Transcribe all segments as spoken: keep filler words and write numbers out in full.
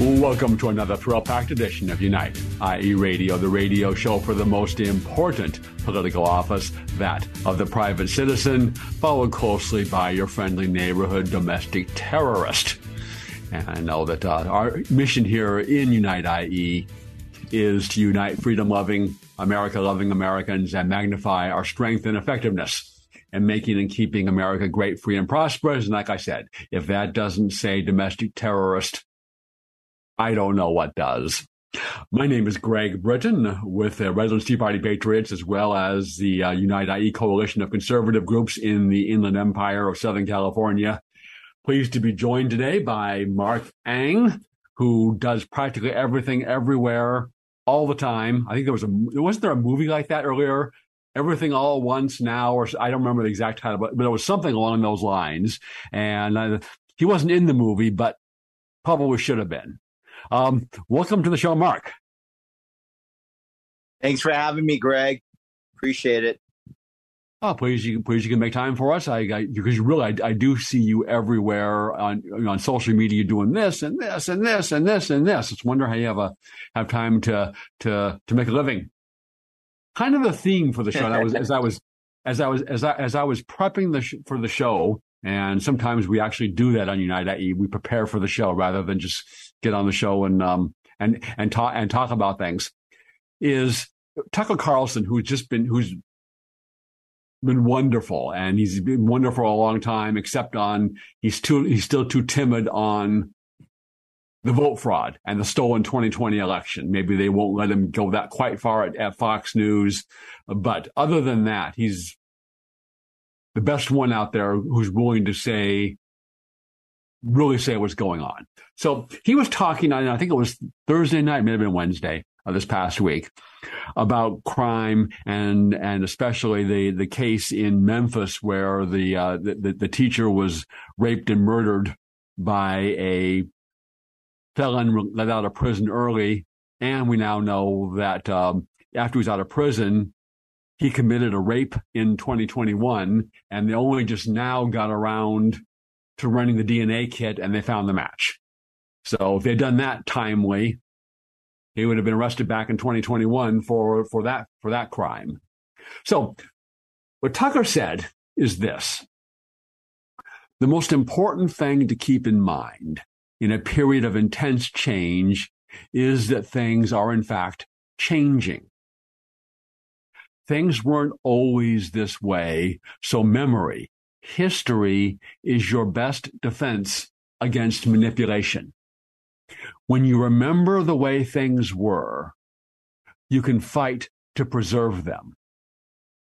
Welcome to another thrill-packed edition of Unite I E Radio, the radio show for the most important political office, that of the private citizen, followed closely by your friendly neighborhood domestic terrorist. And I know that uh, our mission here in Unite I E is to unite freedom-loving, America-loving Americans and magnify our strength and effectiveness and making and keeping America great, free, and prosperous. And like I said, if that doesn't say domestic terrorist, I don't know what does. My name is Greg Britton with the Redlands Tea Party Patriots, as well as the uh, Unite I E Coalition of conservative groups in the Inland Empire of Southern California. Pleased to be joined today by Mark Ang, who does practically everything, everywhere, all the time. I think there was a wasn't there a movie like that earlier? Everything All at Once Now, or I don't remember the exact title, but, but it was something along those lines. And I, he wasn't in the movie, but probably should have been. Um, welcome to the show, Mark. Thanks for having me, Greg. Appreciate it. Oh, please, you, please, you can make time for us. I, I because really, I, I do see you everywhere on on social media doing this and this and this and this and this. It's wonder how you have a have time to to to make a living. Kind of the theme for the show. That was as I was as I was as I as I was prepping the sh- for the show. And sometimes we actually do that on Unite I E. We prepare for the show rather than just get on the show and um and and talk and talk about things. Is Tucker Carlson, who's just been who's been wonderful, and he's been wonderful a long time, except on he's too he's still too timid on the vote fraud and the stolen twenty twenty election. Maybe they won't let him go that quite far at, at Fox News, but other than that, he's the best one out there who's willing to say, really say what's going on. So he was talking on, I think it was Thursday night, maybe Wednesday of this past week, about crime and and especially the the case in Memphis where the uh, the, the teacher was raped and murdered by a felon let out of prison early, and we now know that um, after he's out of prison, he committed a rape in twenty twenty-one, and they only just now got around to running the D N A kit, and they found the match. So if they'd done that timely, he would have been arrested back in twenty twenty-one for, for that for that crime. So what Tucker said is this: the most important thing to keep in mind in a period of intense change is that things are in fact changing. Things weren't always this way, so memory, history is your best defense against manipulation. When you remember the way things were, you can fight to preserve them.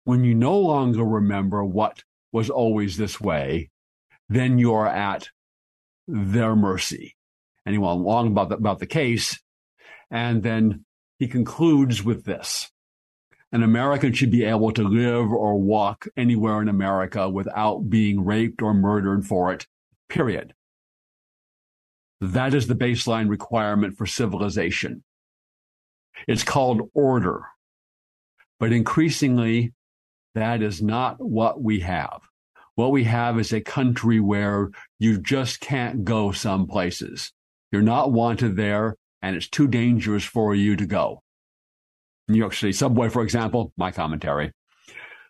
When you no longer remember what was always this way, then you are at their mercy. And he went long about the, about the case, and then he concludes with this: an American should be able to live or walk anywhere in America without being raped or murdered for it, period. That is the baseline requirement for civilization. It's called order. But increasingly, that is not what we have. What we have is a country where you just can't go some places. You're not wanted there, and it's too dangerous for you to go. New York City subway, for example, my commentary.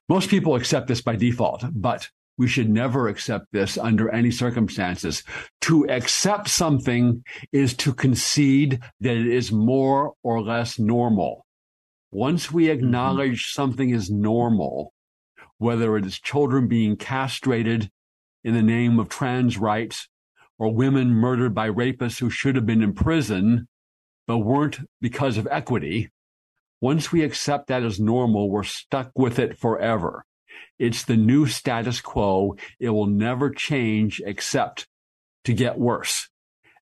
Most people accept this by default, but we should never accept this under any circumstances. To accept something is to concede that it is more or less normal. Once we acknowledge mm-hmm. something is normal, whether it is children being castrated in the name of trans rights or women murdered by rapists who should have been in prison but weren't because of equity, once we accept that as normal, we're stuck with it forever. It's the new status quo. It will never change except to get worse.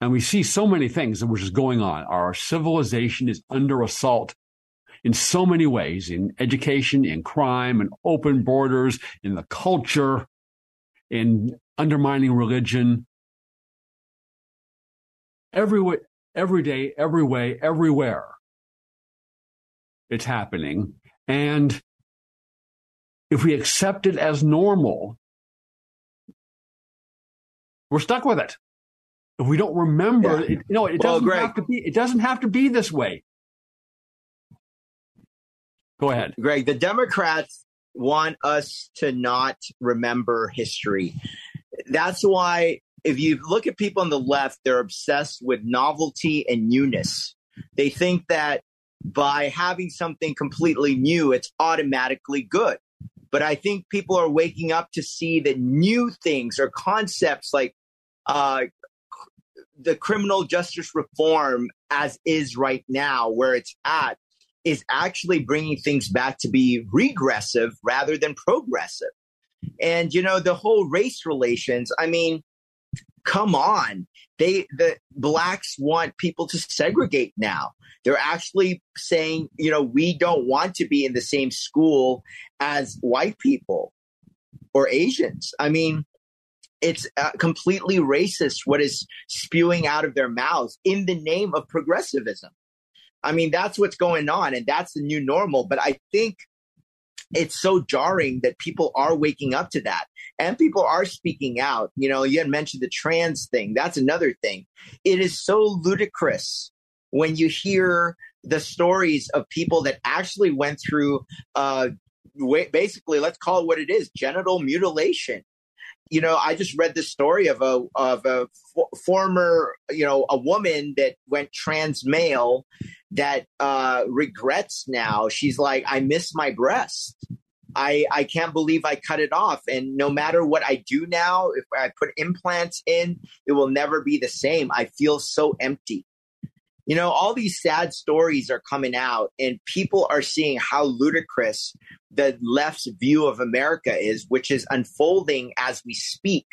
And we see so many things which is going on. Our civilization is under assault in so many ways, in education, in crime, in open borders, in the culture, in undermining religion. Every way, every day, every way, everywhere it's happening. And if we accept it as normal, we're stuck with it. If we don't remember, yeah. it, you know, it well, doesn't Greg, have to be. It doesn't have to be this way. Go ahead, Greg. The Democrats want us to not remember history. That's why, if you look at people on the left, they're obsessed with novelty and newness. They think that by having something completely new, it's automatically good. But I think people are waking up to see that new things or concepts like uh, the criminal justice reform as is right now, where it's at, is actually bringing things back to be regressive rather than progressive. And, you know, the whole race relations, I mean, come on. They, the blacks want people to segregate now. They're actually saying, you know, we don't want to be in the same school as white people or Asians. I mean, it's uh, completely racist what is spewing out of their mouths in the name of progressivism. I mean, that's what's going on, and that's the new normal. But I think it's so jarring that people are waking up to that, and people are speaking out. You know, you had mentioned the trans thing. That's another thing. It is so ludicrous when you hear the stories of people that actually went through uh, basically, let's call it what it is, genital mutilation. You know, I just read the story of a of a f- former, you know, a woman that went trans male that uh, regrets now. She's like, I miss my breast. I, I can't believe I cut it off. And no matter what I do now, if I put implants in, it will never be the same. I feel so empty. You know, all these sad stories are coming out, and people are seeing how ludicrous the left's view of America is, which is unfolding as we speak.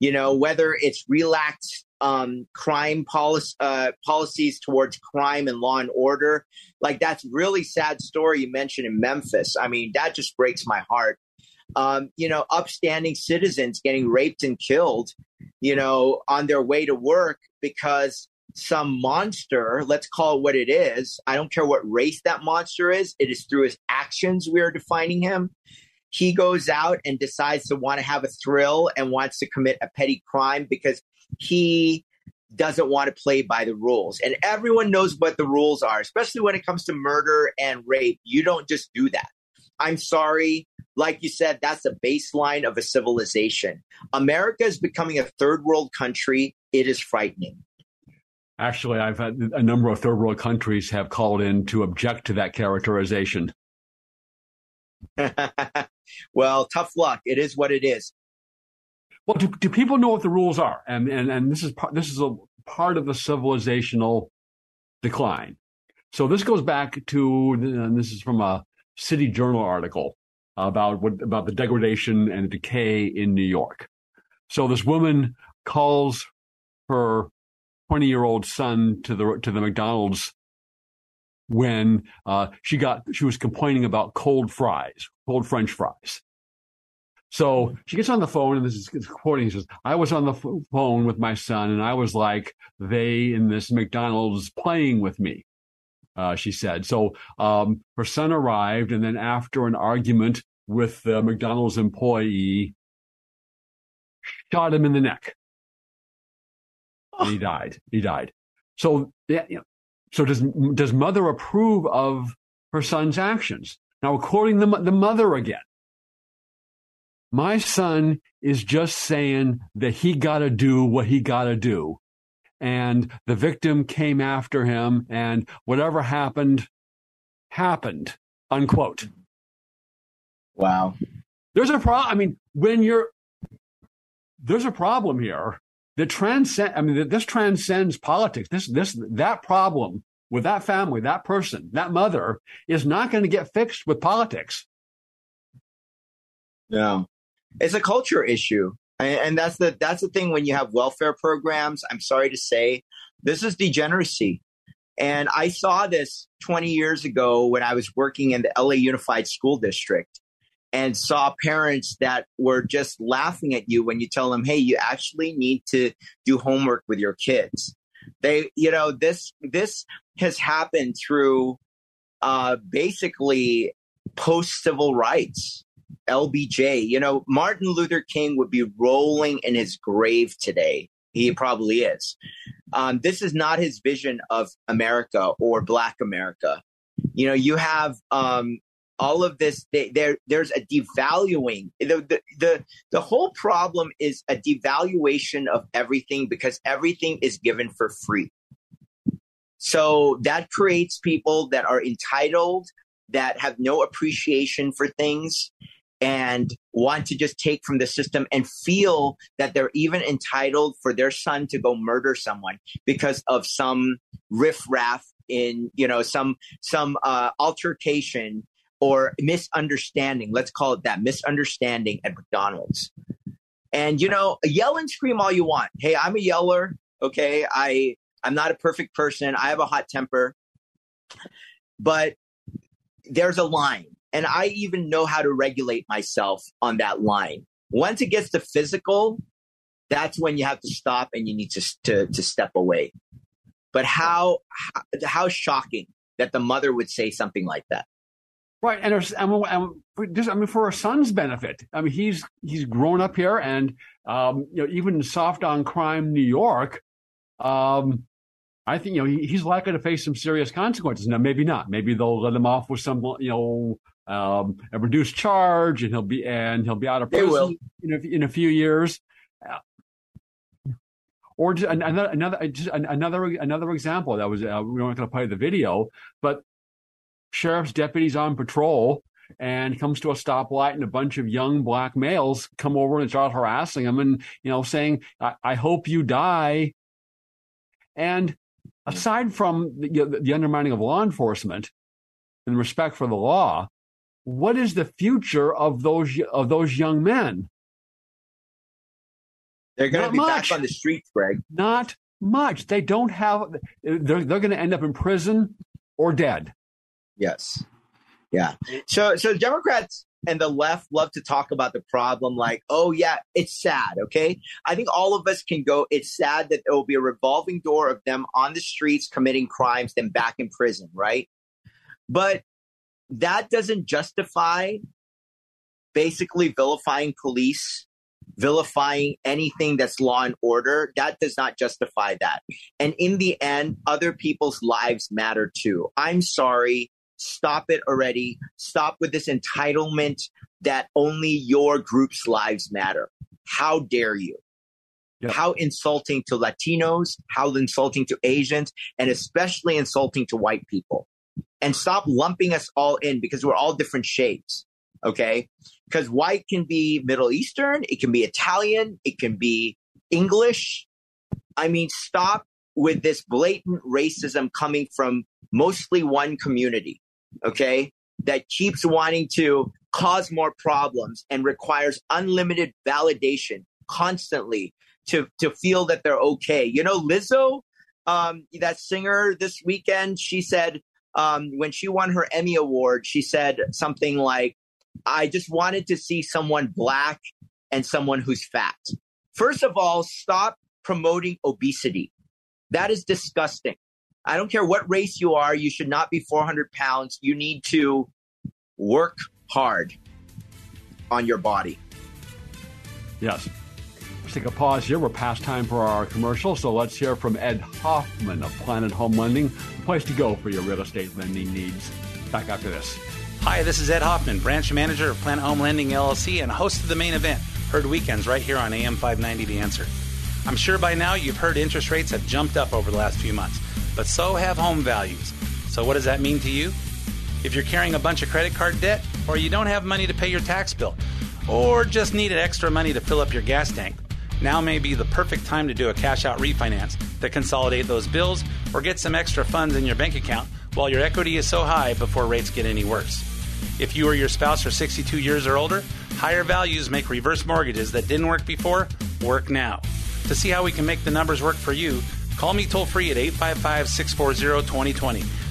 You know, whether it's relaxed um, crime policy, uh, policies towards crime and law and order, like that's really sad story you mentioned in Memphis. I mean, that just breaks my heart. Um, you know, upstanding citizens getting raped and killed, you know, on their way to work because some monster, let's call it what it is. I don't care what race that monster is. It is through his actions we are defining him. He goes out and decides to want to have a thrill and wants to commit a petty crime because he doesn't want to play by the rules. And everyone knows what the rules are, especially when it comes to murder and rape. You don't just do that. I'm sorry. Like you said, that's the baseline of a civilization. America is becoming a third world country. It is frightening. Actually, I've had a number of third world countries have called in to object to that characterization. Well, tough luck. It is what it is. Well, do, do people know what the rules are? And and and this is part, this is a part of the civilizational decline. So this goes back to, and this is from a City Journal article about what about the degradation and decay in New York. So this woman calls her twenty-year-old son to the to the McDonald's when uh, she got she was complaining about cold fries, cold French fries. So she gets on the phone, and this is quoting. He says, "I was on the f- phone with my son, and I was like they in this McDonald's playing with me." Uh, she said. So um, her son arrived, and then after an argument with the McDonald's employee, shot him in the neck. And he died. He died. So, yeah, you know, so does does mother approve of her son's actions? Now, we're quoting the the mother again. My son is just saying that he got to do what he got to do, and the victim came after him, and whatever happened, happened. Unquote. Wow. There's a problem. I mean, when you're there's a problem here. The transcend, I mean, this transcends politics. This, this, that problem with that family, that person, that mother is not going to get fixed with politics. Yeah. It's a culture issue. And, and that's the that's the thing when you have welfare programs. I'm sorry to say, this is degeneracy. And I saw this twenty years ago when I was working in the L A Unified School District and saw parents that were just laughing at you when you tell them, hey, you actually need to do homework with your kids. They, you know, this this has happened through uh, basically post-civil rights, L B J. You know, Martin Luther King would be rolling in his grave today. He probably is. Um, this is not his vision of America or Black America. You know, you have um, all of this. They, there, there's a devaluing. The, the, the, the whole problem is a devaluation of everything because everything is given for free. So that creates people that are entitled, that have no appreciation for things, and want to just take from the system and feel that they're even entitled for their son to go murder someone because of some riffraff in, you know, some some uh, altercation or misunderstanding. Let's call it that, misunderstanding at McDonald's. And, you know, yell and scream all you want. Hey, I'm a yeller. Okay, I, I'm not a perfect person. I have a hot temper. But there's a line. And I even know how to regulate myself on that line. Once it gets to physical, that's when you have to stop and you need to to, to step away. But how, how how shocking that the mother would say something like that, right? And, her, and, and just, I mean, for her son's benefit, I mean, he's he's grown up here, and um, you know, even soft on crime New York, um, I think, you know, he, he's likely to face some serious consequences. Now, maybe not. Maybe they'll let him off with some, you know, um, a reduced charge, and he'll be and he'll be out of prison in a, in a few years. Or just another another just another another example that was uh, we weren't going to play the video, but sheriff's deputies on patrol and comes to a stoplight, and a bunch of young Black males come over and start harassing him, and, you know, saying, "I, I hope you die." And aside from the, you know, the undermining of law enforcement and respect for the law, what is the future of those of those young men? They're going to be much. Back on the streets, Greg. Not much. They don't have. They're they're going to end up in prison or dead. Yes. Yeah. So so Democrats and the left love to talk about the problem like, oh, yeah, it's sad. OK, I think all of us can go. It's sad that there will be a revolving door of them on the streets committing crimes, then back in prison. Right. But that doesn't justify basically vilifying police, vilifying anything that's law and order. That does not justify that. And in the end, other people's lives matter, too. I'm sorry. Stop it already. Stop with this entitlement that only your group's lives matter. How dare you? Yep. How insulting to Latinos, how insulting to Asians, and especially insulting to white people. And stop lumping us all in because we're all different shades, okay? Because white can be Middle Eastern, it can be Italian, it can be English. I mean, stop with this blatant racism coming from mostly one community, okay, that keeps wanting to cause more problems and requires unlimited validation constantly to, to feel that they're okay. You know, Lizzo, um, that singer this weekend, she said, Um, when she won her Emmy Award, she said something like, I just wanted to see someone Black and someone who's fat. First of all, stop promoting obesity. That is disgusting. I don't care what race you are. You should not be four hundred pounds. You need to work hard on your body. Yes. Let's take a pause here. We're past time for our commercial, so let's hear from Ed Hoffman of Planet Home Lending, the place to go for your real estate lending needs. Back after this. Hi, this is Ed Hoffman, branch manager of Planet Home Lending, L L C, and host of The Main Event, heard weekends right here on A M five ninety, The Answer. I'm sure by now you've heard interest rates have jumped up over the last few months, but so have home values. So what does that mean to you? If you're carrying a bunch of credit card debt, or you don't have money to pay your tax bill, or just needed extra money to fill up your gas tank, now may be the perfect time to do a cash-out refinance to consolidate those bills or get some extra funds in your bank account while your equity is so high before rates get any worse. If you or your spouse are sixty-two years or older, Higher values make reverse mortgages that didn't work before work now. To see how we can make the numbers work for you, call me toll-free at eight five five, six four zero, two zero two zero.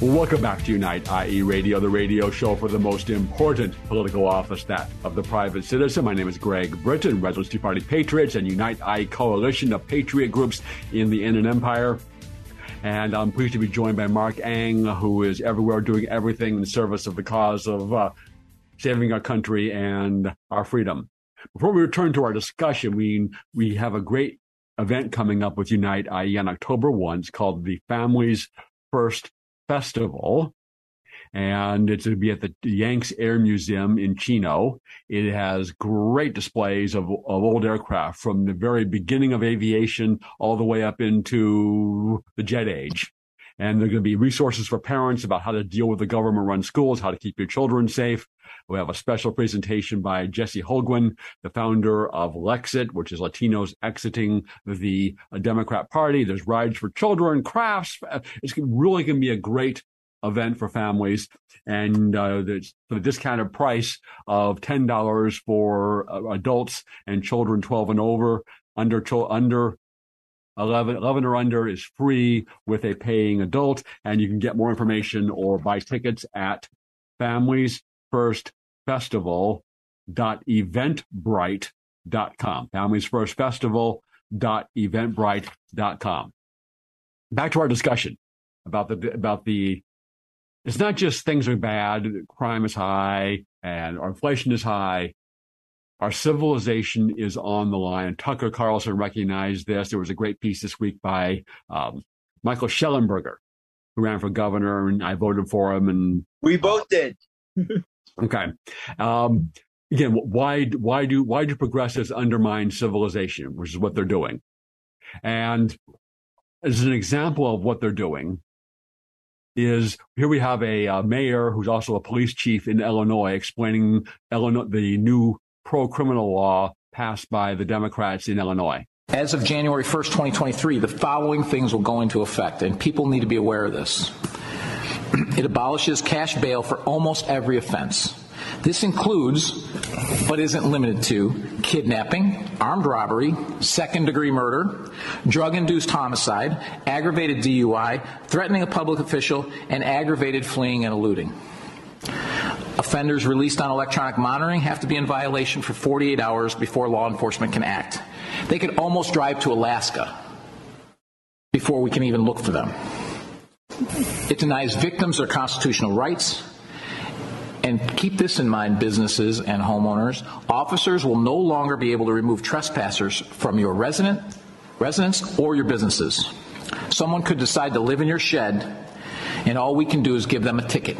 Welcome back to Unite I E Radio, the radio show for the most important political office, that of the private citizen. My name is Greg Britton, Redlands Tea Party Patriots and Unite I E Coalition of Patriot Groups in the Inland Empire. And I'm pleased to be joined by Mark Ang, who is everywhere doing everything in service of the cause of uh, saving our country and our freedom. Before we return to our discussion, we, we have a great event coming up with Unite I E on October first. It's called the Families First Festival, and it's going to be at the Yanks Air Museum in Chino. It has great displays of, of old aircraft from the very beginning of aviation all the way up into the jet age. And there are going to be resources for parents about how to deal with the government-run schools, how to keep your children safe. We have a special presentation by Jesse Holguin, the founder of Lexit, which is Latinos exiting the Democrat Party. There's rides for children, crafts. It's really going to be a great event for families. And uh, there's the discounted price of ten dollars for uh, adults and children twelve and over, under under. eleven, eleven or under is free with a paying adult, and you can get more information or buy tickets at families first festival dot eventbrite dot com. families first festival dot eventbrite dot com. Back to our discussion about the about the it's not just things are bad, crime is high, and our inflation is high. Our civilization is on the line. Tucker Carlson recognized this. There was a great piece this week by um, Michael Schellenberger, who ran for governor, and I voted for him. And we both did. Okay. Um, again, why why do why do progressives undermine civilization, which is what they're doing? And as an example of what they're doing is here we have a uh, mayor who's also a police chief in Illinois explaining Illinois the new pro-criminal law passed by the Democrats in Illinois. As of January first, twenty twenty-three, the following things will go into effect, and people need to be aware of this. It abolishes cash bail for almost every offense. This includes, but isn't limited to, kidnapping, armed robbery, second-degree murder, drug-induced homicide, aggravated D U I, threatening a public official, and aggravated fleeing and eluding. Offenders released on electronic monitoring have to be in violation for forty-eight hours before law enforcement can act. They could almost drive to Alaska before we can even look for them. It denies victims their constitutional rights. And keep this in mind, businesses and homeowners. Officers will no longer be able to remove trespassers from your resident, residence or your businesses. Someone could decide to live in your shed, and all we can do is give them a ticket.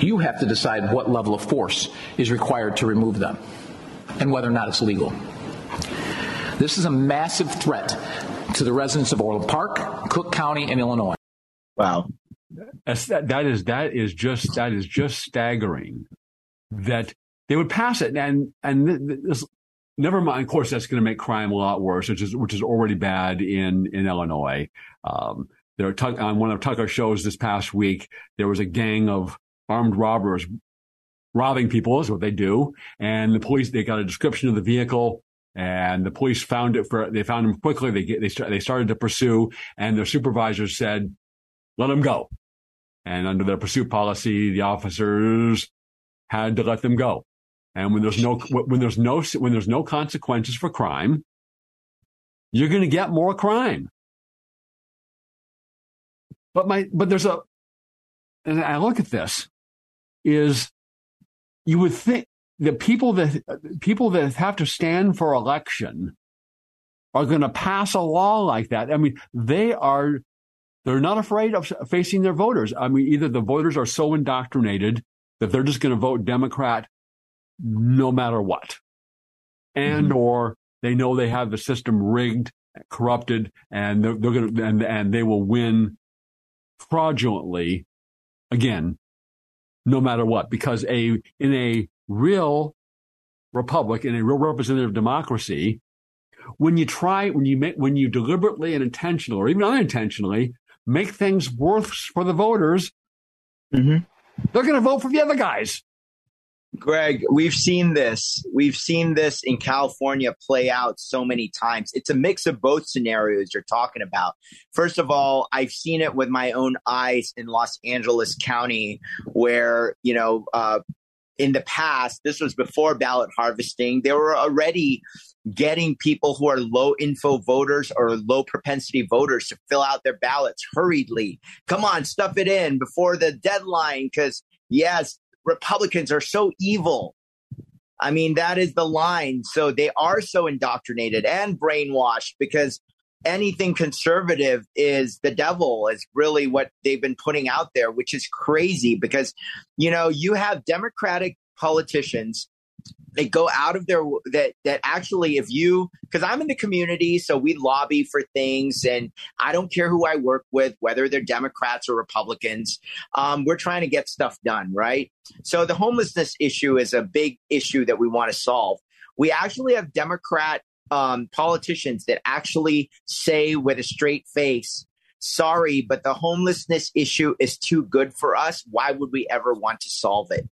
You have to decide what level of force is required to remove them and whether or not it's legal. This is a massive threat to the residents of Orland Park, Cook County, and Illinois. Wow. That's, that, that, is, that, is just, that is just staggering that they would pass it. And, and this, never mind, of course, that's going to make crime a lot worse, which is, which is already bad in, in Illinois. Um, there are, on one of Tucker's shows this past week, there was a gang of armed robbers robbing people, is what they do. And the police, they got a description of the vehicle, and the police found it for, they found him quickly. They get, they, start, they started to pursue, and their supervisor said, let them go. And under their pursuit policy, the officers had to let them go. And when there's no, when there's no, when there's no consequences for crime, you're going to get more crime. But my, but there's a, and I look at this, is you would think the people that people that have to stand for election are going to pass a law like that. I mean, they are they're not afraid of facing their voters. I mean, either the voters are so indoctrinated that they're just going to vote Democrat no matter what, and mm-hmm. or they know they have the system rigged corrupted, and they're, they're going to, and, and they will win fraudulently again, no matter what, because a in a real republic, in a real representative democracy, when you try, when you make, when you deliberately and intentionally, or even unintentionally, make things worse for the voters, mm-hmm. they're going to vote for the other guys. Greg, we've seen this. We've seen this in California play out so many times. It's a mix of both scenarios you're talking about. First of all, I've seen it with my own eyes in Los Angeles County where, you know, uh, in the past, this was before ballot harvesting, they were already getting people who are low info voters or low propensity voters to fill out their ballots hurriedly. Come on, stuff it in before the deadline because, yes, Republicans are so evil. I mean, that is the line. So they are so indoctrinated and brainwashed because anything conservative is the devil is really what they've been putting out there, which is crazy because, you know, you have Democratic politicians that go out of their that that actually if you because I'm in the community, so we lobby for things and I don't care who I work with, whether they're Democrats or Republicans. Um, we're trying to get stuff done. Right. So the homelessness issue is a big issue that we want to solve. We actually have Democrat Um, politicians that actually say with a straight face, sorry, but the homelessness issue is too good for us. Why would we ever want to solve it?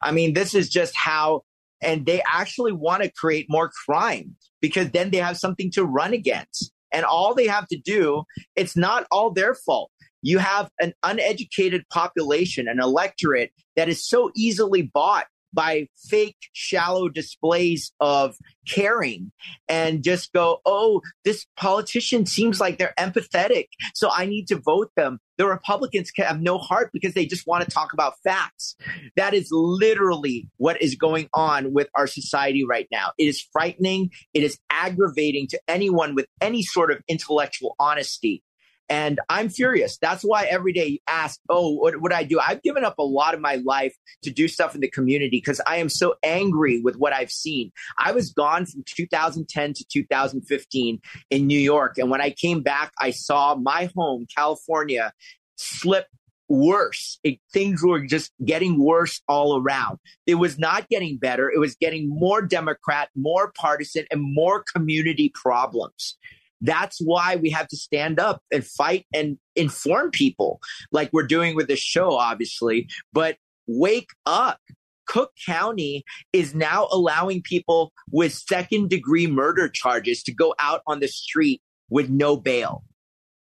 I mean, this is just how, and they actually want to create more crime because then they have something to run against. And all they have to do, it's not all their fault. You have an uneducated population, an electorate that is so easily bought by fake, shallow displays of caring and just go, oh, this politician seems like they're empathetic, so I need to vote them. The Republicans have no heart because they just want to talk about facts. That is literally what is going on with our society right now. It is frightening. It is aggravating to anyone with any sort of intellectual honesty. And I'm furious. That's why every day you ask, oh, what would I do? I've given up a lot of my life to do stuff in the community because I am so angry with what I've seen. I was gone from two thousand ten to two thousand fifteen in New York. And when I came back, I saw my home, California, slip worse. It, things were just getting worse all around. It was not getting better. It was getting more Democrat, more partisan, and more community problems. That's why we have to stand up and fight and inform people like we're doing with this show, obviously. But wake up. Cook County is now allowing people with second degree murder charges to go out on the street with no bail.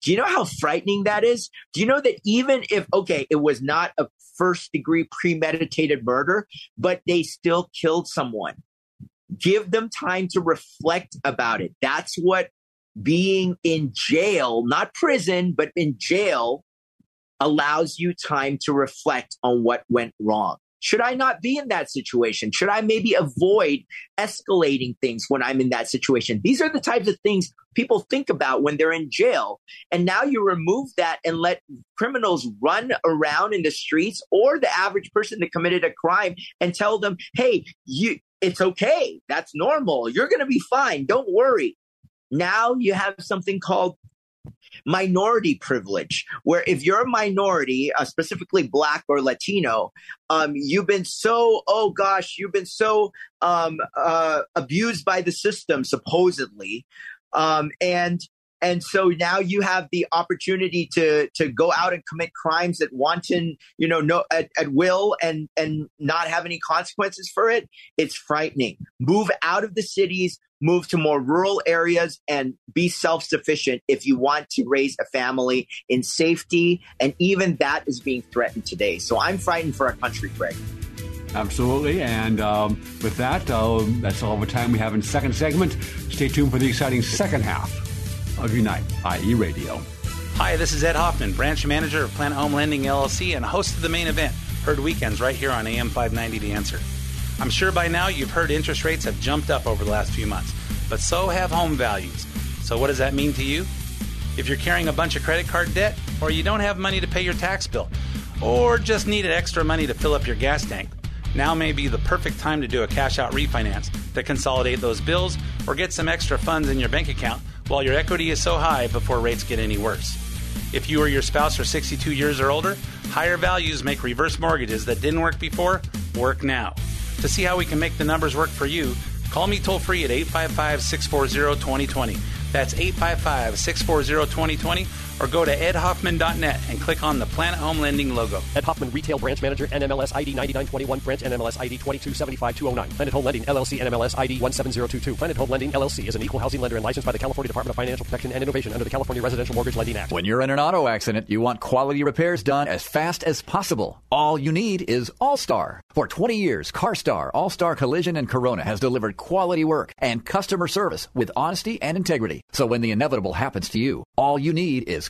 Do you know how frightening that is? Do you know that even if, okay, it was not a first degree premeditated murder, but they still killed someone. Give them time to reflect about it. That's what being in jail, not prison, but in jail, allows you time to reflect on what went wrong. Should I not be in that situation? Should I maybe avoid escalating things when I'm in that situation? These are the types of things people think about when they're in jail. And now you remove that and let criminals run around in the streets or the average person that committed a crime and tell them, hey, you, it's okay. That's normal. You're going to be fine. Don't worry. Now you have something called minority privilege, where if you're a minority, uh, specifically Black or Latino, um, you've been so, oh gosh, you've been so um, uh, abused by the system, supposedly. Um, and and so now you have the opportunity to to go out and commit crimes at wanton, you know, no at, at will and and not have any consequences for it. It's frightening. Move out of the cities. Move to more rural areas and be self-sufficient if you want to raise a family in safety. And even that is being threatened today. So I'm frightened for our country, Greg. Absolutely. And um, with that, uh, that's all the time we have in the second segment. Stay tuned for the exciting second half of Unite I E Radio. Hi, this is Ed Hoffman, branch manager of Planet Home Lending, L L C, and host of The Main Event, heard weekends right here on A M five ninety The Answer. I'm sure by now you've heard interest rates have jumped up over the last few months, but so have home values. So what does that mean to you? If you're carrying a bunch of credit card debt, or you don't have money to pay your tax bill, or just needed extra money to fill up your gas tank, now may be the perfect time to do a cash-out refinance to consolidate those bills or get some extra funds in your bank account while your equity is so high before rates get any worse. If you or your spouse are sixty-two years or older, higher values make reverse mortgages that didn't work before work now. To see how we can make the numbers work for you, call me toll-free at eight five five, six four zero, two zero two zero. That's eight five five, six four zero, two zero two zero, or go to ed hoffman dot net and click on the Planet Home Lending logo. Ed Hoffman, Retail Branch Manager, N M L S I D ninety-nine twenty-one, Branch N M L S I D two two seven five two zero nine. Planet Home Lending, L L C, N M L S I D one seven zero two two. Planet Home Lending, L L C, is an equal housing lender and licensed by the California Department of Financial Protection and Innovation under the California Residential Mortgage Lending Act. When you're in an auto accident, you want quality repairs done as fast as possible. All you need is All-Star. For twenty years, CarStar, All-Star Collision, and Corona has delivered quality work and customer service with honesty and integrity. So when the inevitable happens to you, all you need is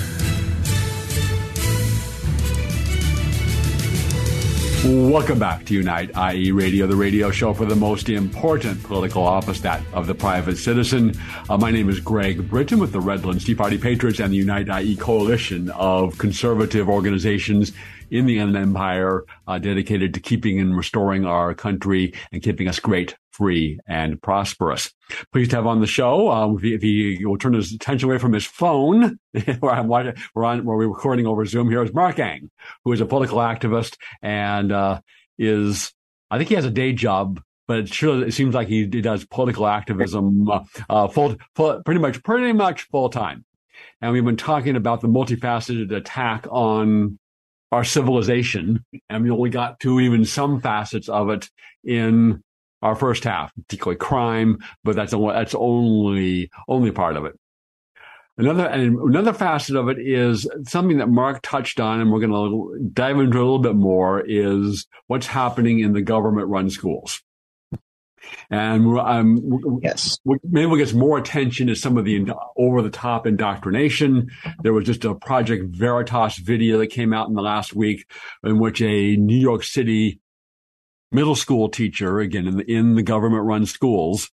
Welcome back to Unite I E Radio, the radio show for the most important political office, that of the private citizen. Uh, my name is Greg Britton with the Redlands Tea Party Patriots and the Unite I E Coalition of conservative organizations in the Inland Empire uh, dedicated to keeping and restoring our country and keeping us great, free, and prosperous. Pleased to have on the show. Uh, if, he, if he will turn his attention away from his phone, where I'm watching, we're on, where we're recording over Zoom here, is Mark Ang, who is a political activist and uh, is, I think he has a day job, but it, sure, it seems like he, he does political activism uh, uh, full, full, pretty much, pretty much full time. And we've been talking about the multifaceted attack on our civilization, and we only got to even some facets of it in our first half, particularly crime, but that's only, that's only only part of it. Another and another facet of it is something that Mark touched on, and we're going to dive into a little bit more, is what's happening in the government-run schools. And um, yes. maybe we'll get more attention to some of the ind- over-the-top indoctrination. There was just a Project Veritas video that came out in the last week in which a New York City middle school teacher, again, in the, in the government-run schools,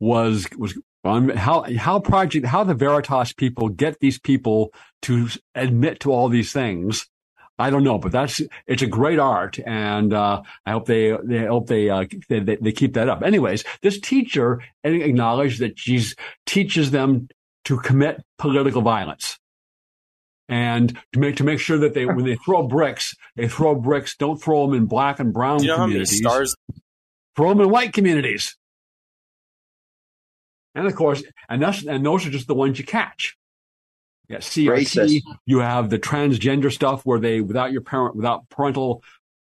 was was on how how project how the Veritas people get these people to admit to all these things. I don't know, but that's it's a great art, and uh, I hope they they hope they, uh, they they keep that up. Anyways, this teacher acknowledged that she teaches them to commit political violence, and to make to make sure that they when they throw bricks, they throw bricks. Don't throw them in black and brown you know communities. How many stars? Throw them in white communities, and of course, and that's and those are just the ones you catch. Yeah, C R T, you have the transgender stuff where they, without your parent, without parental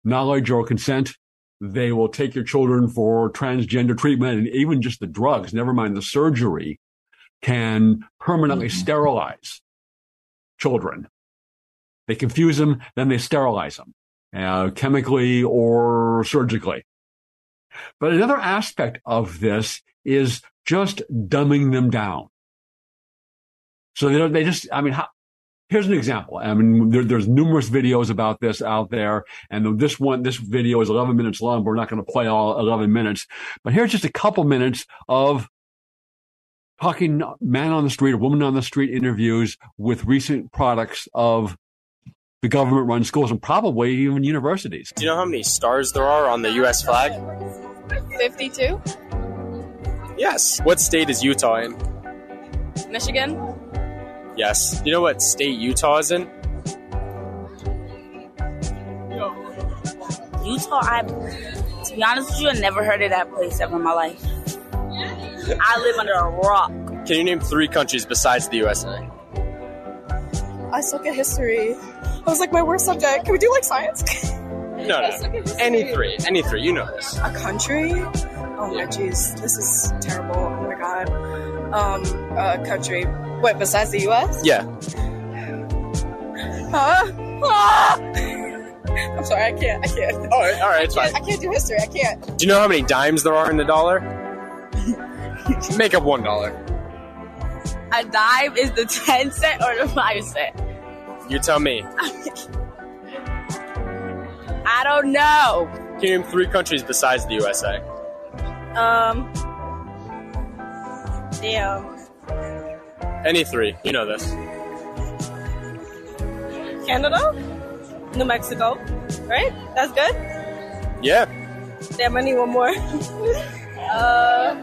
knowledge or consent, they will take your children for transgender treatment, and even just the drugs, never mind the surgery, can permanently mm-hmm. sterilize children. They confuse them, then they sterilize them, uh, chemically or surgically. But another aspect of this is just dumbing them down. So they don't, they just, I mean, how, here's an example. I mean, there, there's numerous videos about this out there. And this one, this video is eleven minutes long. We're not going to play all eleven minutes. But here's just a couple minutes of talking man on the street or woman on the street interviews with recent products of the government-run schools and probably even universities. Do you know how many stars there are on the U S flag? fifty-two? Yes. What state is Utah in? Michigan? Yes. You know what state Utah is in? Utah, I, to be honest with you, I never heard of that place ever in my life. I live under a rock. Can you name three countries besides the U S A? I suck at history. I was like my worst subject. Can we do like science? No, no. Any three. Any three. You know this. A country? Oh yeah. My jeez. This is terrible. Oh my god. Um, a country. What, besides the U S? Yeah. Huh? Ah! I'm sorry, I can't, I can't. All right, all right, it's fine. I can't do history, I can't. Do you know how many dimes there are in the dollar? Make up one dollar. A dime is the ten cent or the five cent? You tell me. I don't know. Can you name three countries besides the U S A? Um, Damn. Any three. You know this. Canada? New Mexico. Right? That's good? Yeah. Damn, I need one more. uh,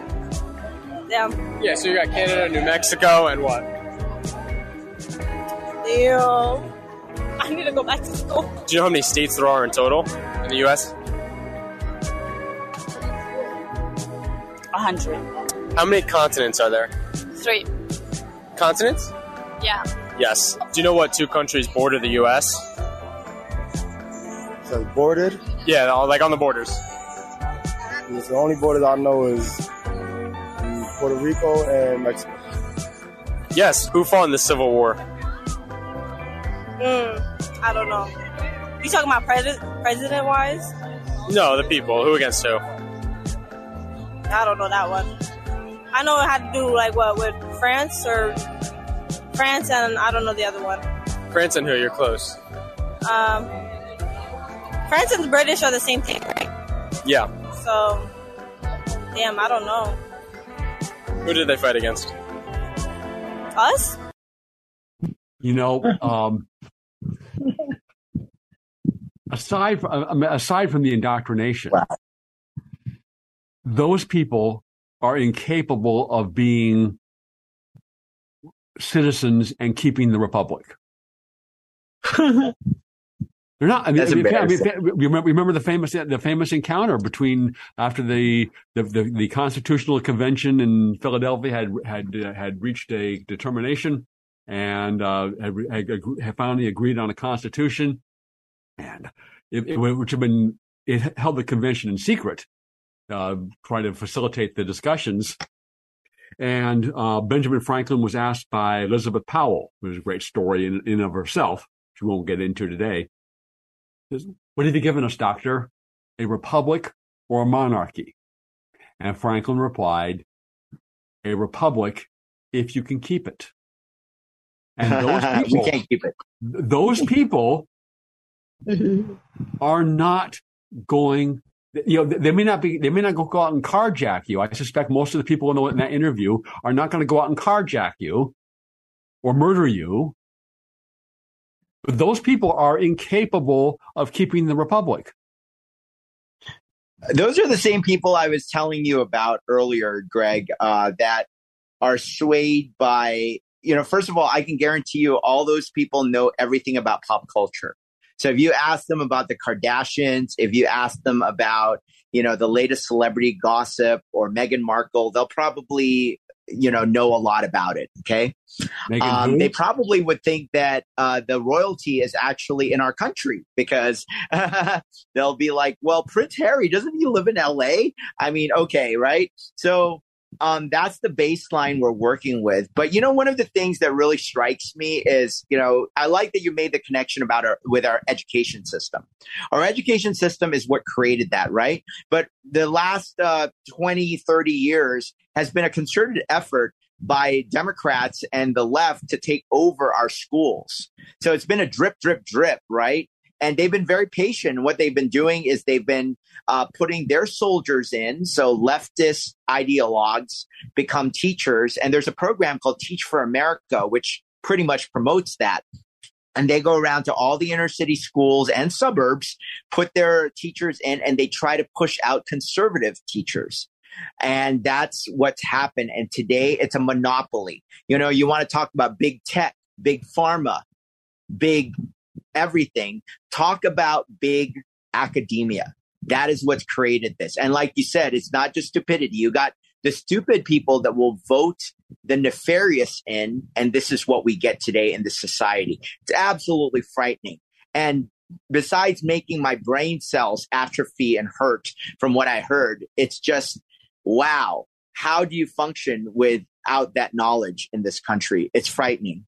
damn. Yeah, so you got Canada, New Mexico, and what? Damn. I need to go back to school. Do you know how many states there are in total in the U S? A hundred. How many continents are there? Three. Continents? Yeah. Yes. Do you know what two countries border the U S? So bordered? Yeah, like on the borders. The only border I know is Puerto Rico and Mexico. Yes. Who fought in the Civil War? Mm, I don't know. You talking about pres- president-wise? No, the people. Who against who? I don't know that one. I know it had to do like what with France or France, and I don't know the other one. France and who? You're close. Um, France and the British are the same thing, right? Yeah. So, damn, I don't know. Who did they fight against? Us? You know, um, aside from, aside from the indoctrination, wow. Those people are incapable of being citizens and keeping the republic. They're not. I mean, I mean, I mean remember, remember the famous the famous encounter between after the the, the, the Constitutional Convention in Philadelphia had had uh, had reached a determination. And uh, had, had finally agreed on a constitution, and it, it, which had been it held the convention in secret, uh, trying to facilitate the discussions. And uh, Benjamin Franklin was asked by Elizabeth Powell, who is a great story in and of herself, which we won't get into today. What have you given us, doctor? A republic or a monarchy? And Franklin replied, "A republic, if you can keep it." And those people, we can't keep it. Those people are not going. You know, they may not be. They may not go, go out and carjack you. I suspect most of the people in, the, in that interview are not going to go out and carjack you or murder you. But those people are incapable of keeping the republic. Those are the same people I was telling you about earlier, Greg, uh, that are swayed by. You know, first of all, I can guarantee you all those people know everything about pop culture. So if you ask them about the Kardashians, if you ask them about, you know, the latest celebrity gossip or Meghan Markle, they'll probably, you know, know a lot about it. OK, um, they probably would think that uh, the royalty is actually in our country because they'll be like, well, Prince Harry, doesn't he live in L A? I mean, OK, right. So. Um, that's the baseline we're working with. But, you know, one of the things that really strikes me is, you know, I like that you made the connection about our with our education system. Our education system is what created that. Right. But the last uh, twenty, thirty years has been a concerted effort by Democrats and the left to take over our schools. So it's been a drip, drip, drip. Right. And they've been very patient. What they've been doing is they've been uh, putting their soldiers in. So leftist ideologues become teachers. And there's a program called Teach for America, which pretty much promotes that. And they go around to all the inner city schools and suburbs, put their teachers in, and they try to push out conservative teachers. And that's what's happened. And today it's a monopoly. You know, you want to talk about big tech, big pharma, big everything. Talk about big academia. That is what's created this. And like you said, it's not just stupidity. You got the stupid people that will vote the nefarious in, and this is what we get today in this society. It's absolutely frightening. And besides making my brain cells atrophy and hurt from what I heard, it's just, wow, how do you function without that knowledge in this country? It's frightening.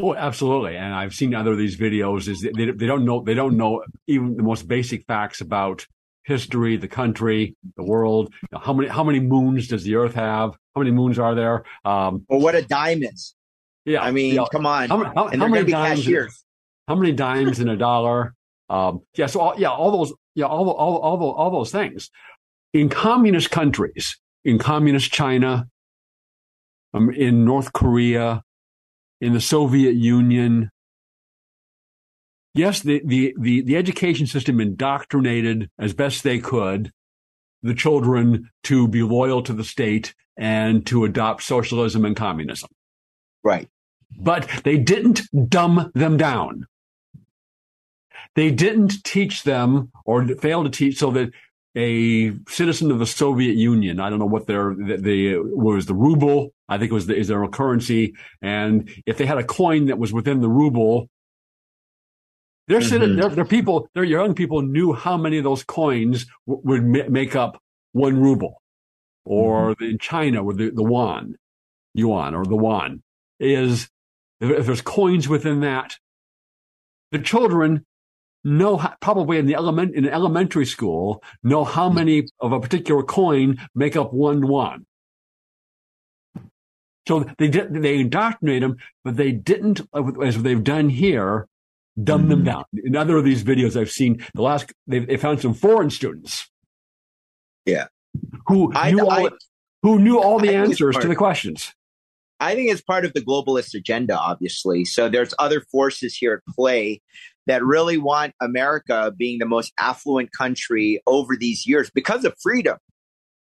Oh, absolutely. And I've seen other of these videos is they, they don't know they don't know even the most basic facts about history, the country, the world. You know, how many how many moons does the earth have? How many moons are there? Um, or what a dime is. Yeah. I mean, you know, come on. How, how, and how many dimes in, How many dimes in a dollar? Um, yeah, so all, yeah, all those yeah, all all all all those things. In communist countries, in communist China, um, in North Korea, in the Soviet Union. Yes, the, the, the, the education system indoctrinated as best they could the children to be loyal to the state and to adopt socialism and communism. Right. But they didn't dumb them down. They didn't teach them or fail to teach so that a citizen of the Soviet Union, I don't know what their, the, the what was the ruble, I think it was the, is their currency. And if they had a coin that was within the ruble, Their, mm-hmm. their, their people, their young people knew how many of those coins w- would m- make up one ruble, or mm-hmm. in China, or the, the yuan, yuan, or the yuan is. If, if there's coins within that, the children know how, probably in the element in elementary school know how mm-hmm. many of a particular coin make up one yuan. So they did, they indoctrinate them, but they didn't, as they've done here, dumb them down. In other of these videos I've seen, the last they, they found some foreign students, yeah, who I, knew I, all, who knew all the answers to the questions. I think it's part of the globalist agenda, obviously. So there's other forces here at play that really want America being the most affluent country over these years because of freedom,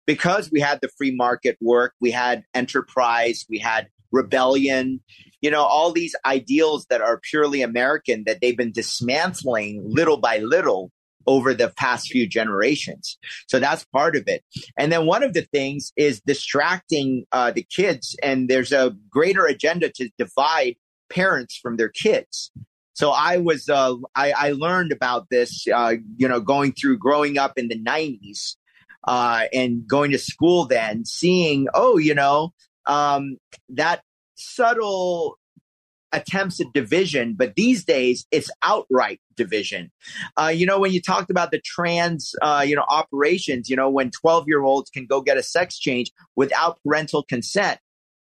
because we had the free market work, we had enterprise, we had rebellion, you know, all these ideals that are purely American that they've been dismantling little by little over the past few generations. So that's part of it. And then one of the things is distracting uh, the kids. And there's a greater agenda to divide parents from their kids. So I was uh, I, I learned about this, uh, you know, going through growing up in the nineties uh, and going to school then seeing, oh, you know, Um, that subtle attempts at division, but these days it's outright division. Uh, you know, when you talked about the trans, uh, you know, operations, you know, when twelve year olds can go get a sex change without parental consent,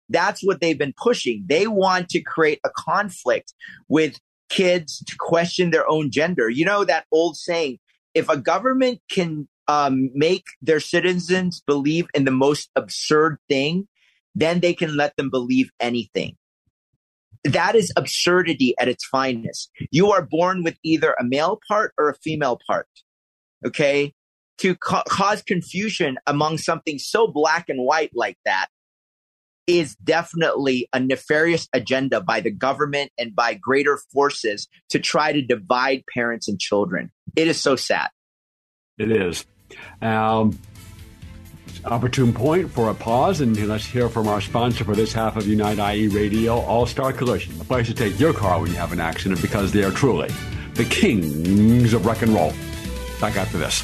that's what they've been pushing. They want to create a conflict with kids to question their own gender. You know, that old saying, if a government can um, make their citizens believe in the most absurd thing, then they can let them believe anything. That is absurdity at its finest. You are born with either a male part or a female part, okay? To ca- cause confusion among something so black and white like that is definitely a nefarious agenda by the government and by greater forces to try to divide parents and children. It is so sad. It is. Um... Opportune point for a pause, and let's hear from our sponsor for this half of Unite I E Radio, All-Star Collision, the place to take your car when you have an accident, because they are truly the kings of wreck and roll. Back after this.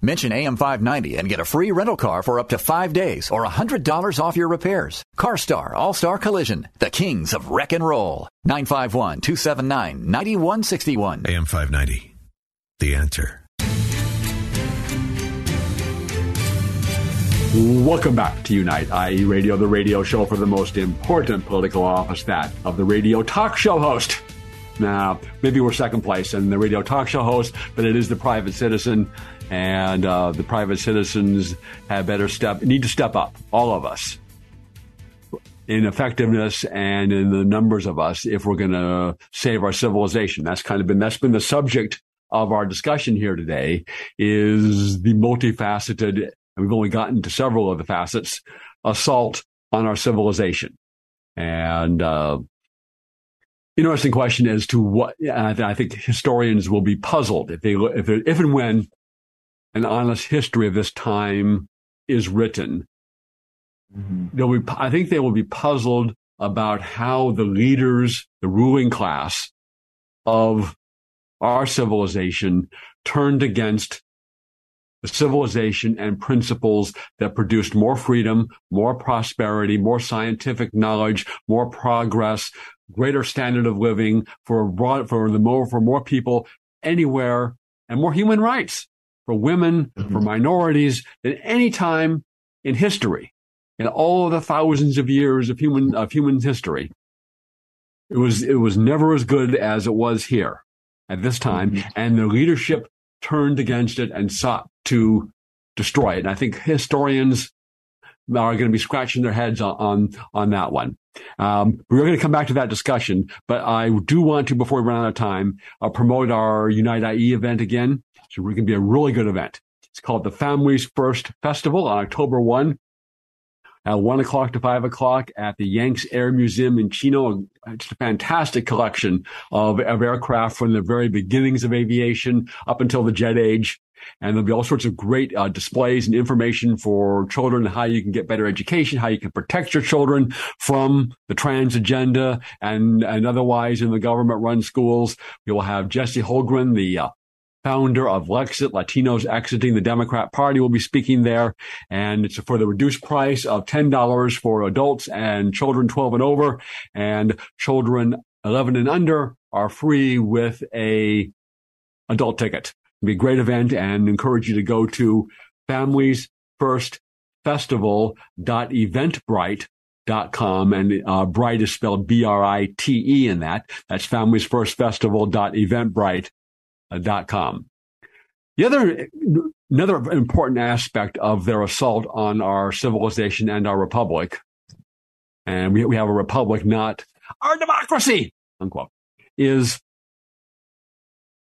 Mention A M five ninety and get a free rental car for up to five days or one hundred dollars off your repairs. CarStar, All-Star Collision, the kings of wreck and roll. nine five one, two seven nine, nine one six one. A M five ninety, The Answer. Welcome back to Unite I E Radio, the radio show for the most important political office, that of the radio talk show host. Now, maybe we're second place in the radio talk show host, but it is the private citizen, and uh, the private citizens have better step, need to step up, all of us, in effectiveness and in the numbers of us, if we're going to save our civilization. That's kind of been that's been the subject of our discussion here today, is the multifaceted, and we've only gotten to several of the facets, assault on our civilization, and. Uh, Interesting question as to what, and I think historians will be puzzled if they if if and when an honest history of this time is written. Mm-hmm. They'll be, I think they will be puzzled about how the leaders, the ruling class of our civilization, turned against the civilization and principles that produced more freedom, more prosperity, more scientific knowledge, more progress, greater standard of living for broad, for the more for more people anywhere, and more human rights for women, mm-hmm. for minorities than any time in history, in all of the thousands of years of human of human history. It was it was never as good as it was here at this time, mm-hmm. and the leadership turned against it and sought to destroy it. And I think historians are going to be scratching their heads on on, on that one. Um, we're going to come back to that discussion, but I do want to, before we run out of time, uh, promote our Unite I E event again. So we can be a really good event. It's called the Families First Festival on October first. At one o'clock to five o'clock at the Yanks Air Museum in Chino. It's a fantastic collection of, of aircraft from the very beginnings of aviation up until the jet age. And there'll be all sorts of great uh, displays and information for children, how you can get better education, how you can protect your children from the trans agenda and, and otherwise in the government-run schools. We will have Jesse Holguin, the uh, founder of Lexit, Latinos Exiting the Democrat Party, will be speaking there. And it's for the reduced price of ten dollars for adults and children twelve and over, and children eleven and under are free with a adult ticket. It'll be a great event, and encourage you to go to families first festival dot eventbrite dot com, and uh, Bright is spelled B R I T E in that. That's families first festival dot eventbrite dot com. Dot com. The other, another important aspect of their assault on our civilization and our republic, and we, we have a republic, not our democracy, unquote, is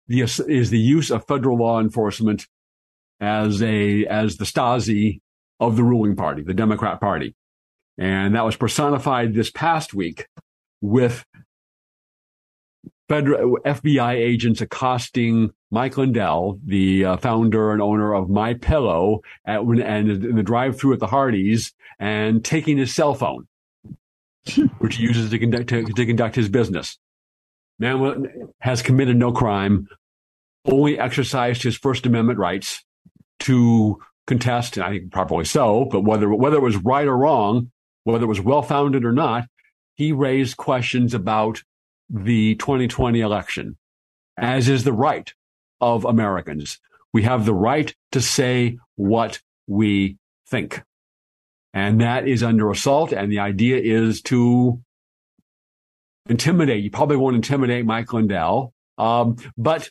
the is the use of federal law enforcement as a as the Stasi of the ruling party, the Democrat Party, and that was personified this past week with Federal F B I agents accosting Mike Lindell, the uh, founder and owner of MyPillow, at and in the drive-thru at the Hardee's, and taking his cell phone, which he uses to conduct to, to conduct his business. Man has committed no crime, only exercised his First Amendment rights to contest, and I think properly so. But whether whether it was right or wrong, whether it was well-founded or not, he raised questions about the twenty twenty election, as is the right of Americans. We have the right to say what we think. And that is under assault. And the idea is to intimidate. You probably won't intimidate Mike Lindell. Um, but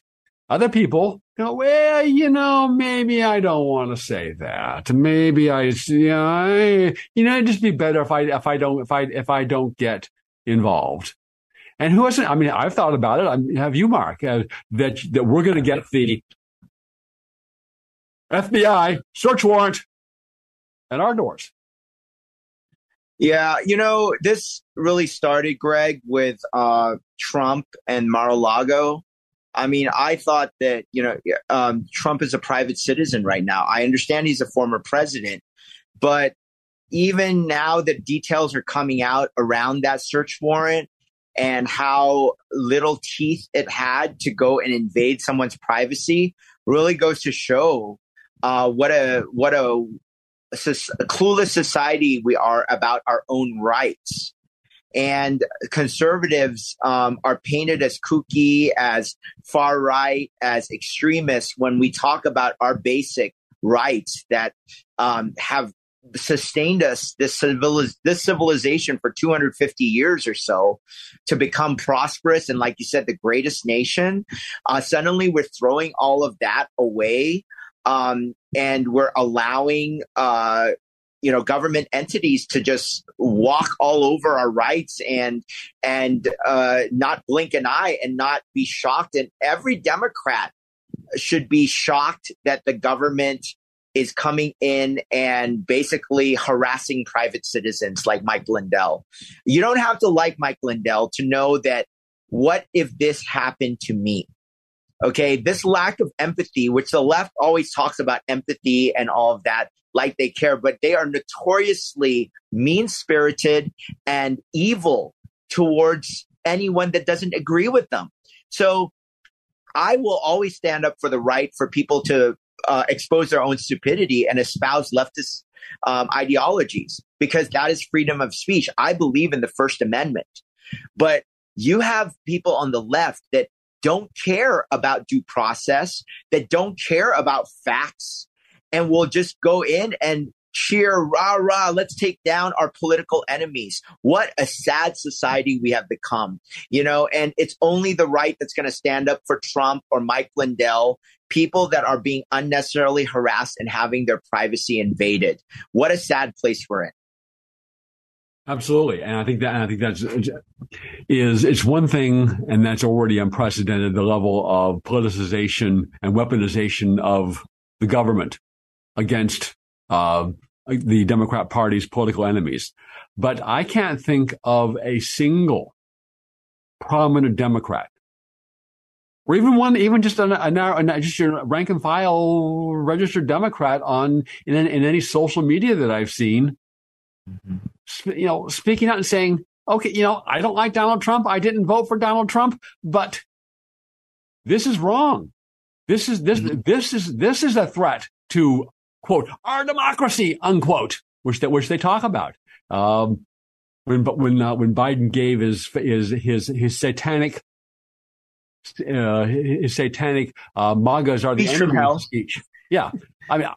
other people go, well, you know, maybe I don't want to say that. Maybe I, you know, I, you know, it'd just be better if I, if I don't, if I, if I don't get involved. And who hasn't? I mean, I've thought about it. I mean, have you, Mark? Uh, that that we're going to get the F B I search warrant at our doors. Yeah, you know, this really started, Greg, with uh, Trump and Mar-a-Lago. I mean, I thought that, you know, um, Trump is a private citizen right now. I understand he's a former president, but even now that details are coming out around that search warrant, and how little teeth it had to go and invade someone's privacy really goes to show uh, what a what a, a clueless society we are about our own rights. And conservatives um, are painted as kooky, as far right, as extremists when we talk about our basic rights that um, have sustained us, this civiliz- this civilization for two hundred fifty years or so, to become prosperous and, like you said, the greatest nation. Uh, suddenly we're throwing all of that away, um, and we're allowing uh, you know, government entities to just walk all over our rights and and uh, not blink an eye and not be shocked. And every Democrat should be shocked that the government is coming in and basically harassing private citizens like Mike Lindell. You don't have to like Mike Lindell to know that, what if this happened to me? Okay, this lack of empathy, which the left always talks about empathy and all of that, like they care, but they are notoriously mean-spirited and evil towards anyone that doesn't agree with them. So I will always stand up for the right for people to Uh, expose their own stupidity and espouse leftist um, ideologies, because that is freedom of speech. I believe in the First Amendment. But you have people on the left that don't care about due process, that don't care about facts, and will just go in and cheer, rah, rah, let's take down our political enemies. What a sad society we have become, you know, and it's only the right that's going to stand up for Trump or Mike Lindell, people that are being unnecessarily harassed and having their privacy invaded. What a sad place we're in. Absolutely. And I think that, and I think that's is, it's one thing, and that's already unprecedented, the level of politicization and weaponization of the government against uh, the Democrat Party's political enemies. But I can't think of a single prominent Democrat, or even one, even just a, a just your rank and file registered Democrat on in, in any social media that I've seen, mm-hmm. sp- you know, speaking out and saying, "Okay, you know, I don't like Donald Trump. I didn't vote for Donald Trump, but this is wrong. This is this mm-hmm. this is this is a threat to quote our democracy unquote," which that which they talk about. Um, when but when uh, when Biden gave his his his, his satanic. Uh, his satanic uh, MAGAs are the enemy speech. Yeah, I mean,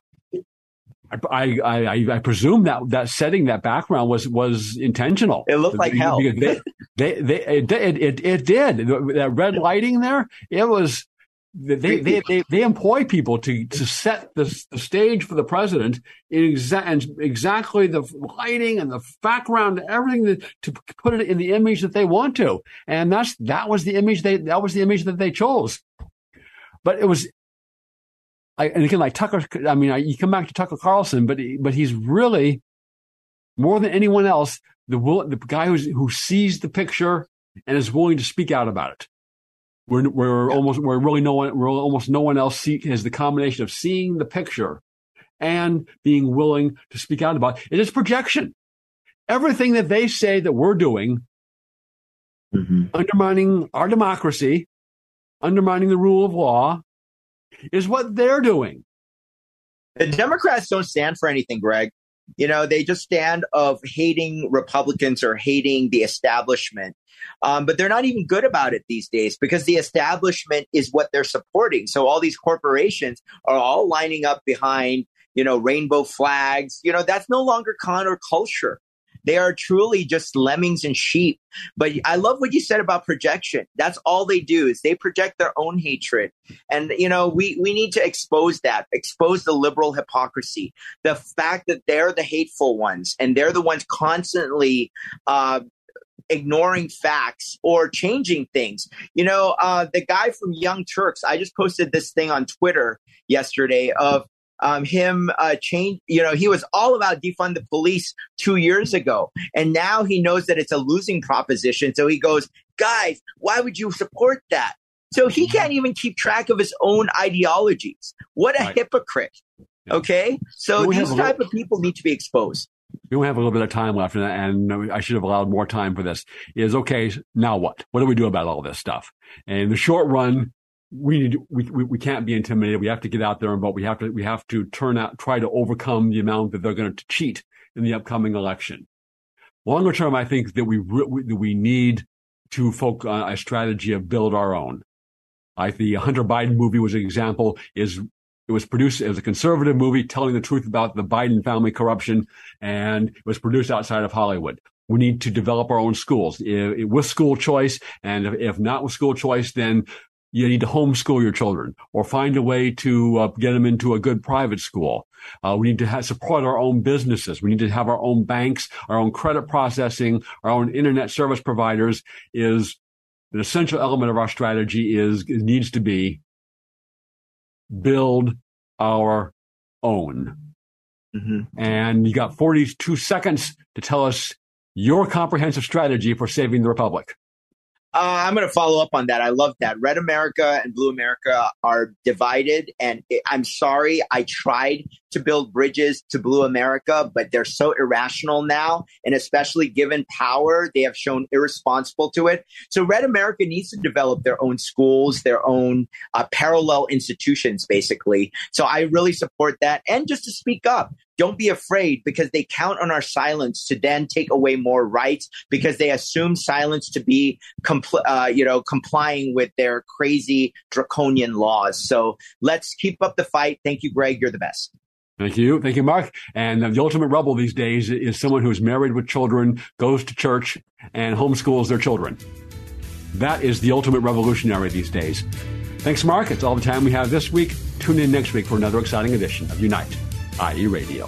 I, I I I presume that that setting, that background was was intentional. It looked like hell. They, they, they, it, it, it did. That red lighting there, it was. They they they, they employ people to, to set the, the stage for the president in exa- exactly the lighting and the background, everything that, to put it in the image that they want to, and that's that was the image they that was the image that they chose. But it was, I, and again, like Tucker. I mean, I, you come back to Tucker Carlson, but he, but he's really more than anyone else the the guy who's, who sees the picture and is willing to speak out about it. We're, we're almost, we're really no one, we're almost no one else see, has the combination of seeing the picture and being willing to speak out about it. It is projection. Everything that they say that we're doing, mm-hmm. undermining our democracy, undermining the rule of law, is what they're doing. The Democrats don't stand for anything, Greg. You know, they just stand of hating Republicans or hating the establishment. Um, but they're not even good about it these days because the establishment is what they're supporting. So all these corporations are all lining up behind, you know, rainbow flags. You know, that's no longer counterculture. They are truly just lemmings and sheep. But I love what you said about projection. That's all they do is they project their own hatred. And, you know, we, we need to expose that, expose the liberal hypocrisy, the fact that they're the hateful ones and they're the ones constantly uh, ignoring facts or changing things. You know, uh, the guy from Young Turks, I just posted this thing on Twitter yesterday of Um, him uh, change, you know, he was all about defund the police two years ago. And now he knows that it's a losing proposition. So he goes, guys, why would you support that? So he can't even keep track of his own ideologies. What a right. hypocrite. Yeah. OK, so these type little, of people need to be exposed. We have a little bit of time left, and I should have allowed more time for this. Is OK, now what? What do we do about all this stuff? And in the short run, We need we, we we can't be intimidated. We have to get out there and vote. We have to we have to turn out, try to overcome the amount that they're going to cheat in the upcoming election. Longer term, I think that we we, that we need to focus on a strategy of build our own. Like the Hunter Biden movie was an example. Is it was produced as a conservative movie telling the truth about the Biden family corruption, and it was produced outside of Hollywood. We need to develop our own schools if, if, with school choice, and if, if not with school choice, then you need to homeschool your children or find a way to uh, get them into a good private school. Uh, we need to ha- support our own businesses. We need to have our own banks, our own credit processing, our own internet service providers. Is an essential element of our strategy is needs to be build our own. Mm-hmm. And you got forty-two seconds to tell us your comprehensive strategy for saving the republic. Uh, I'm going to follow up on that. I love that. Red America and Blue America are divided. And it, I'm sorry, I tried to build bridges to blue America, but they're so irrational now. And especially given power, they have shown irresponsible to it. So Red America needs to develop their own schools, their own uh, parallel institutions, basically. So I really support that. And just to speak up. Don't be afraid, because they count on our silence to then take away more rights, because they assume silence to be, compl- uh, you know, complying with their crazy draconian laws. So let's keep up the fight. Thank you, Greg. You're the best. Thank you. Thank you, Mark. And the ultimate rebel these days is someone who's married with children, goes to church, and homeschools their children. That is the ultimate revolutionary these days. Thanks, Mark. It's all the time we have this week. Tune in next week for another exciting edition of Unite I E Radio.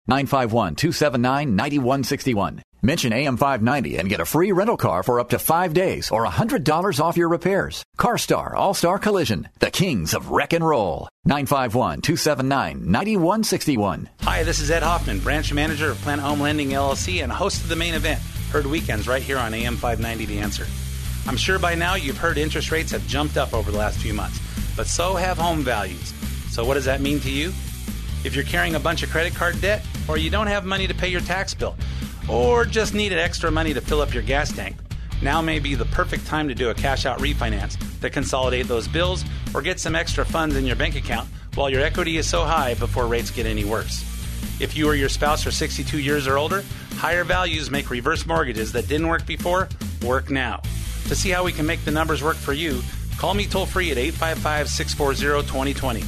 nine five one, two seven nine, nine one six one. Mention A M five ninety and get a free rental car for up to five days or one hundred dollars off your repairs. CarStar All-Star Collision, the kings of wreck and roll. nine five one, two seven nine, nine one six one. Hi, this is Ed Hoffman, branch manager of Planet Home Lending, L L C, and host of The Main Event, heard weekends right here on A M five ninety The Answer. I'm sure by now you've heard interest rates have jumped up over the last few months, but so have home values. So what does that mean to you? If you're carrying a bunch of credit card debt, or you don't have money to pay your tax bill, or just needed extra money to fill up your gas tank, now may be the perfect time to do a cash-out refinance to consolidate those bills or get some extra funds in your bank account while your equity is so high before rates get any worse. If you or your spouse are sixty-two years or older, higher values make reverse mortgages that didn't work before work now. To see how we can make the numbers work for you, call me toll-free at eight five five, six four zero, two zero two zero.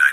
ninety.